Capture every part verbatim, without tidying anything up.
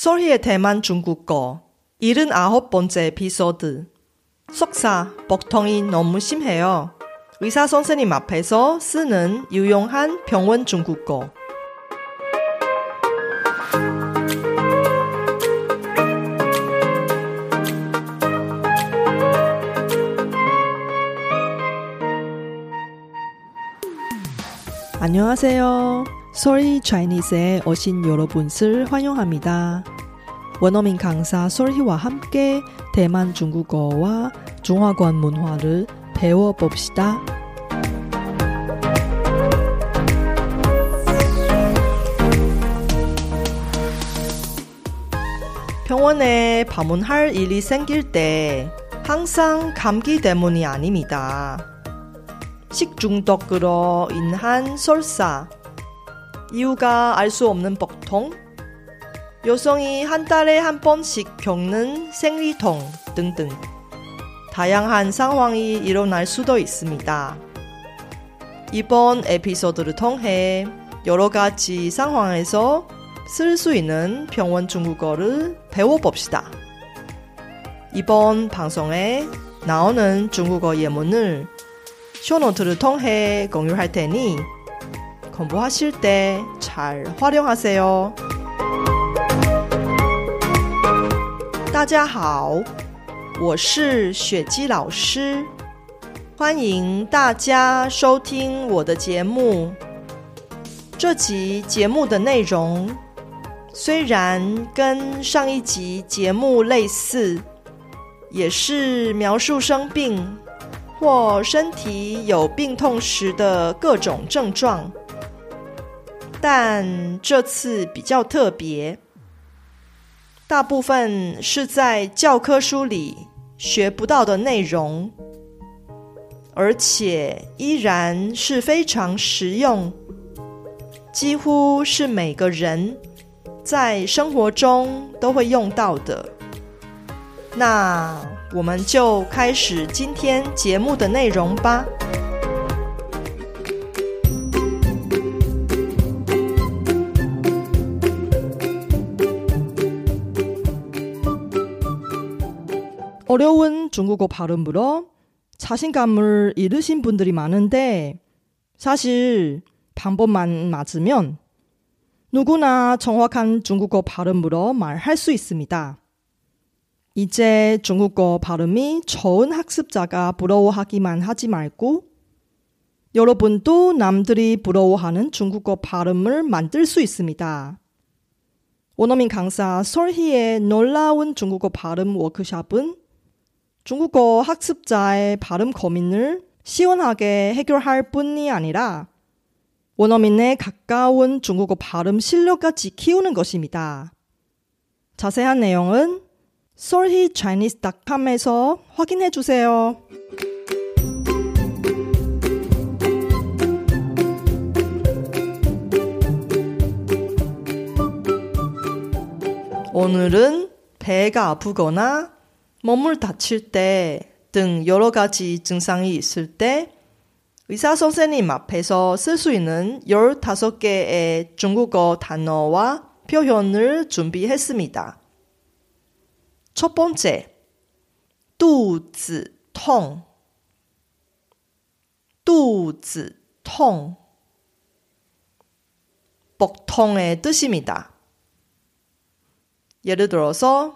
썰희의 대만 중국어 일흔아홉 번째 에피소드. 속사, 복통이 너무 심해요. 의사 선생님 앞에서 쓰는 유용한 병원 중국어. 안녕하세요. Sulhee Chinese에 오신 여러분을 환영합니다. 원어민 강사 Sulhee와 함께 대만 중국어와 중화권 문화를 배워봅시다. 병원에 방문할 일이 생길 때 항상 감기 때문이 아닙니다. 식중독으로 인한 설사, 이유가 알 수 없는 복통, 여성이 한 달에 한 번씩 겪는 생리통 등등 다양한 상황이 일어날 수도 있습니다. 이번 에피소드를 통해 여러 가지 상황에서 쓸 수 있는 병원 중국어를 배워봅시다. 이번 방송에 나오는 중국어 예문을 쇼노트를 통해 공유할 테니 공부하실 때 잘 활용하세요. 大家好，我是雪姬老师，欢迎大家收听我的节目。这集节目的内容虽然跟上一集节目类似，也是描述生病或身体有病痛时的各种症状。 但这次比较特别，大部分是在教科书里学不到的内容，而且依然是非常实用，几乎是每个人在生活中都会用到的。那我们就开始今天节目的内容吧。 어려운 중국어 발음으로 자신감을 잃으신 분들이 많은데 사실 방법만 맞으면 누구나 정확한 중국어 발음으로 말할 수 있습니다. 이제 중국어 발음이 좋은 학습자가 부러워하기만 하지 말고 여러분도 남들이 부러워하는 중국어 발음을 만들 수 있습니다. 원어민 강사 솔희의 놀라운 중국어 발음 워크숍은 중국어 학습자의 발음 고민을 시원하게 해결할 뿐이 아니라 원어민에 가까운 중국어 발음 실력까지 키우는 것입니다. 자세한 내용은 sulhee chinese dot com에서 확인해 주세요. 오늘은 배가 아프거나 몸을 다칠 때 등 여러 가지 증상이 있을 때 의사 선생님 앞에서 쓸 수 있는 열다섯 개의 중국어 단어와 표현을 준비했습니다. 첫 번째, 肚子痛, 肚子痛, 복통의 뜻입니다. 예를 들어서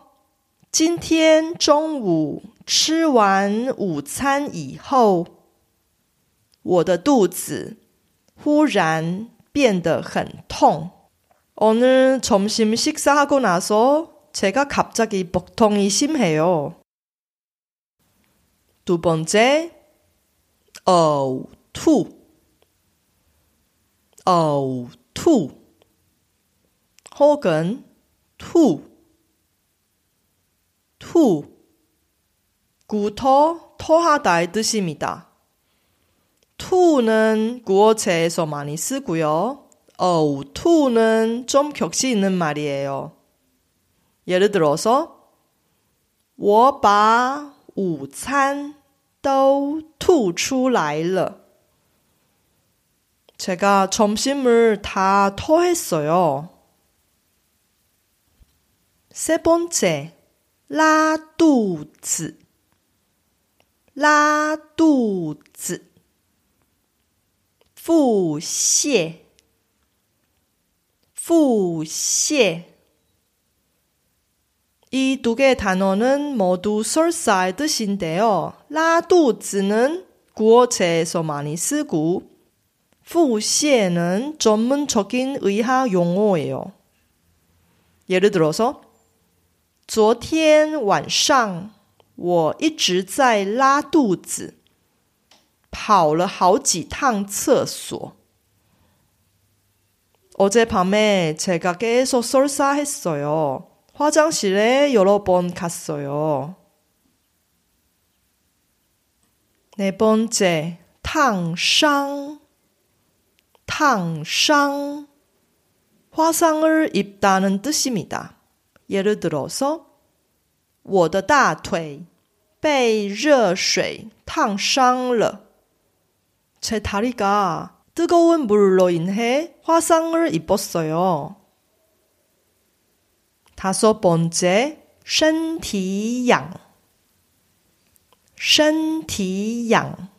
今天中午吃完午餐以后，我的肚子忽然变得很痛。 오늘 점심 식사하고 나서 제가 갑자기 복통이 심해요. 두 번째, 呕吐, 呕吐 혹은 吐 투, 구토, 토하다의 뜻입니다. 투는 구어체에서 많이 쓰고요. 어우, 투는 좀 격식 있는 말이에요. 예를 들어서 我把午餐都吐出来了. 제가 점심을 다 토했어요. 세 번째, 라두즈, 라두즈, 腹泻, 腹泻. 이 두 개의 단어는 모두 설사의 뜻인데요. 라두즈는 구어체에서 많이 쓰고, 腹泻는 전문적인 의학 용어예요. 예를 들어서, 昨天晚上我一直在拉肚子跑了好几趟厕所. 어젯밤에 제가 계속 설사했어요. 화장실에 여러 번 갔어요. 네 번째, 탕상, 탕상, 화상을 입다는 뜻입니다. 예를 들어서 我的大腿被热水烫伤了. 제 다리가 뜨거운 물로 인해 화상을 입었어요. 다섯 번째, 身体痒, 身体痒,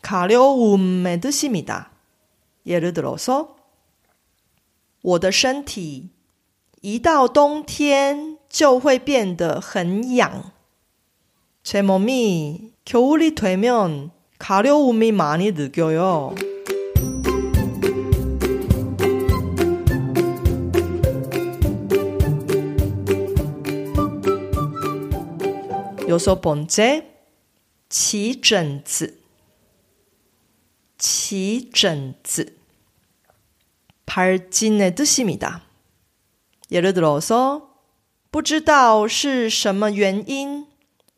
가려움의 뜻입니다. 예를 들어서 我的身体一到冬天就会变得很痒. 제 몸이 겨울이 되면 가려움이 많이 느껴요. 여섯 번째, 起疹子, 起疹子, 발진의 뜻입니다. 예를 들어서 不知道是什么原因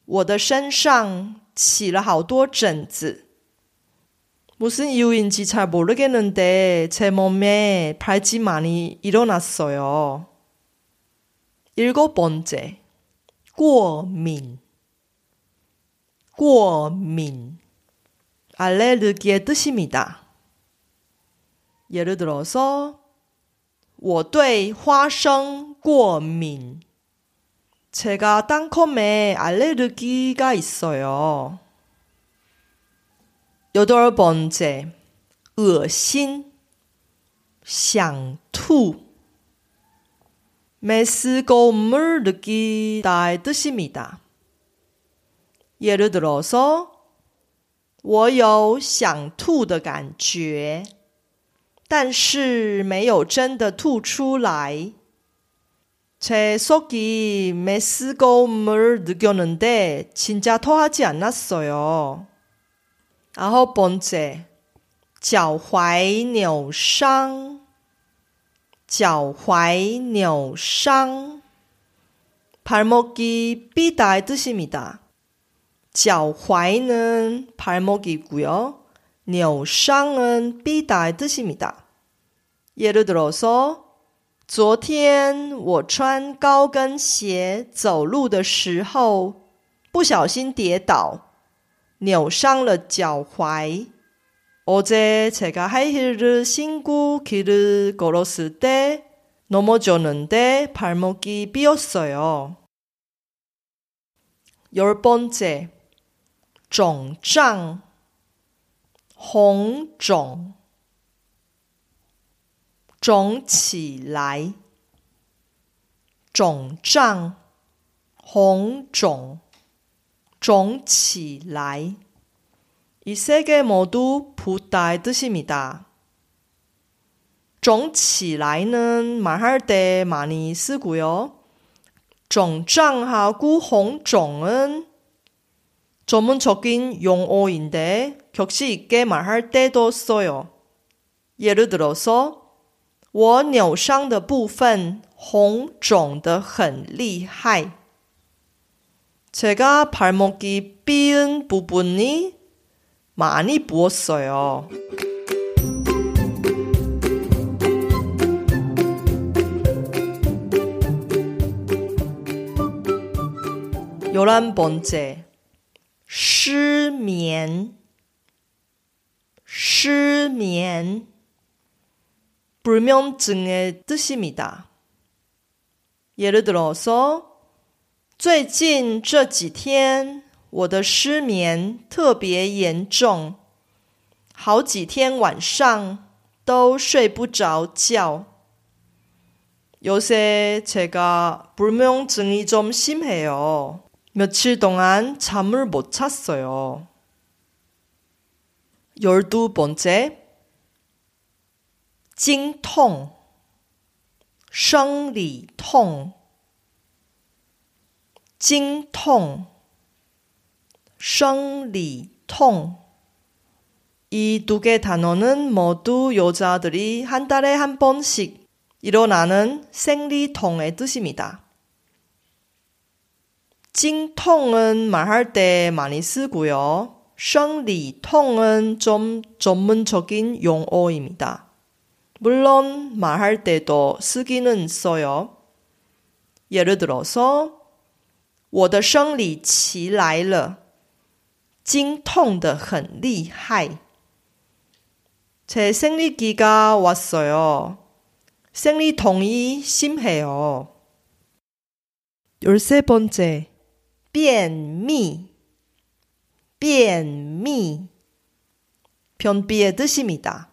我的身上起了好多疹子. 무슨 이유인지 잘 모르겠는데 제 몸에 발진 많이 일어났어요. 일곱 번째, 过敏, 过敏, 알레르기의 뜻입니다. 예를 들어서 我对花生过敏. 제가 땅콩에 알레르기가 있어요. 여덟 번째, 恶心, 想吐, 메스꺼움을 느끼다의 뜻입니다. 예를 들어서 我有想吐的感觉. 但是没有真的吐出来. 제 속이 메스꺼움을 느꼈는데 진짜 토하지 않았어요. 아홉 번째, 脚踝扭伤, 脚踝扭伤, 발목이 삐다의 뜻입니다. 脚踝는 발목이고요. 扭伤은 삐다의 뜻입니다. 예를 들어서 昨天我穿高跟鞋走路的时候不小心跌倒扭伤了脚踝. 어제 제가 하이힐을 신고 길을 걸었을 때 넘어졌는데 발목이 삐었어요. 열 번째, 肿胀, 红肿, 肿起来, 肿胀, 红肿, 肿起来. 이 세 개 모두 붓다의 뜻입니다. 肿起来는 말할 때 많이 쓰고요. 肿胀하고 红肿은 전문적인 용어인데 격식 있게 말할 때도 써요. 예를 들어서 我扭伤的部分红肿得很厉害. 제가 발목이 삐은 부분이 많이 부었어요. 열한 번째, 失眠, 失眠, 불면증의 뜻입니다. 예를 들어서 最近这几天我的失眠特别严重好几天晚上都睡不着觉 요새 제가 불면증이 좀 심해요. 며칠 동안 잠을 못 잤어요. 열두 번째, 징통, 생리통, 징통, 생리통. 이 두 개 단어는 모두 여자들이 한 달에 한 번씩 일어나는 생리통의 뜻입니다. 징통은 말할 때 많이 쓰고요. 생리통은 좀 전문적인 용어입니다. 물론 말할 때도 쓰기는 써요. 예를 들어서 我的生理期来了，经痛得很厉害。 제 생리기가 왔어요. 생리통이 심해요. 열세 번째, 便秘 변미, 변비의 뜻입니다.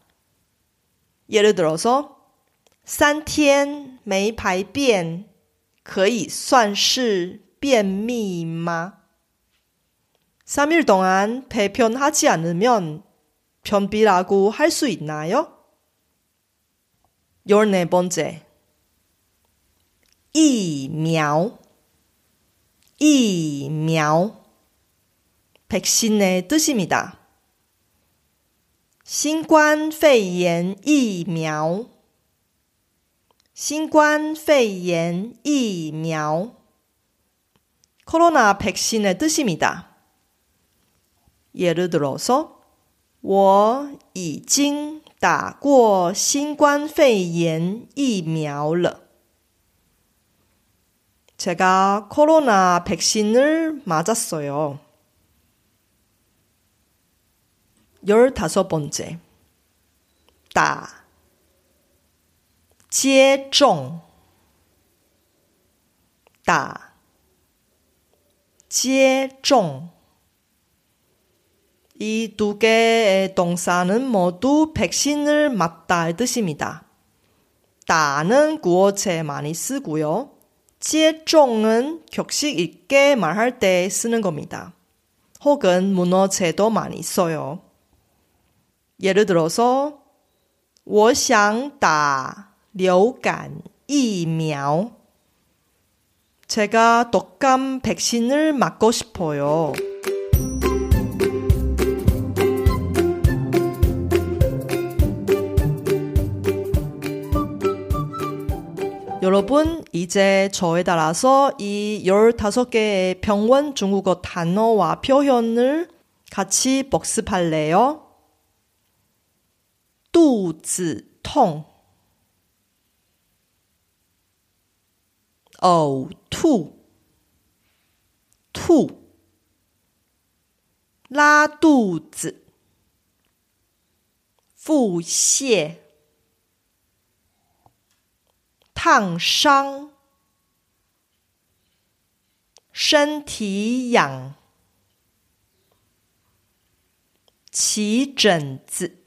예를 들어서 三天没排便可以算是便秘吗? 삼 일 동안 배변하지 않으면 변비라고 할 수 있나요? 열네 번째, 이묘, 이묘. 백신의 뜻입니다. 신관肺炎疫苗 신관肺炎疫苗 코로나 백신의 뜻입니다. 예를 들어서 我已经打过新冠肺炎疫苗了 제가 코로나 백신을 맞았어요. 열다섯 번째, 다, 제종, 다, 제종. 이 두 개의 동사는 모두 백신을 맞다의 뜻입니다. 다는 구어체 많이 쓰고요. 제종은 격식 있게 말할 때 쓰는 겁니다. 혹은 문어체도 많이 써요. 예를 들어서 我想打流感疫苗 제가 독감 백신을 맞고 싶어요. 여러분, 이제 저에 따라서 이 열다섯 개의 평원 중국어 단어와 표현을 같이 복습할래요? 肚子痛 呕吐 吐 拉肚子 腹泻 烫伤 身体痒 起疹子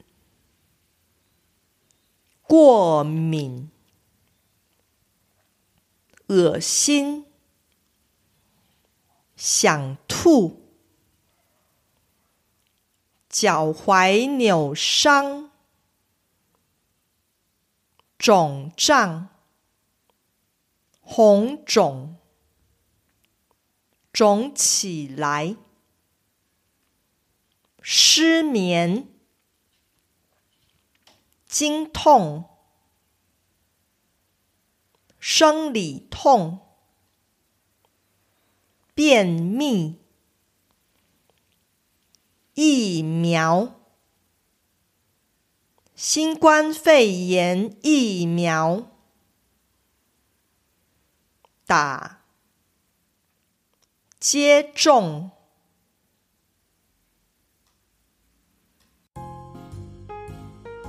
过敏 恶心 想吐 脚踝扭伤 肿胀 红肿 肿起来 失眠 经痛 生理痛 便秘 疫苗 新冠肺炎疫苗 打 接种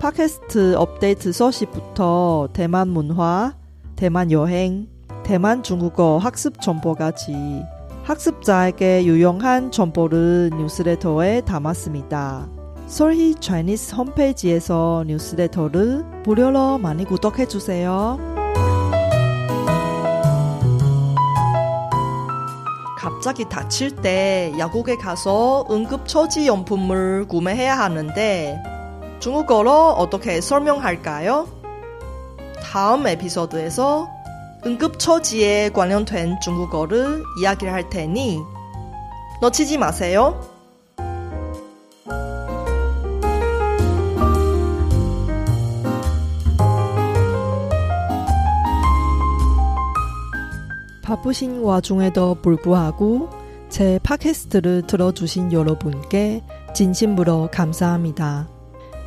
팟캐스트 업데이트 소식부터 대만 문화, 대만 여행, 대만 중국어 학습 정보까지 학습자에게 유용한 정보를 뉴스레터에 담았습니다. Sulhee Chinese 홈페이지에서 뉴스레터를 무료로 많이 구독해주세요. 갑자기 다칠 때 약국에 가서 응급처치용품을 구매해야 하는데 중국어로 어떻게 설명할까요? 다음 에피소드에서 응급처치에 관련된 중국어를 이야기를 할 테니 놓치지 마세요. 바쁘신 와중에도 불구하고 제 팟캐스트를 들어주신 여러분께 진심으로 감사합니다.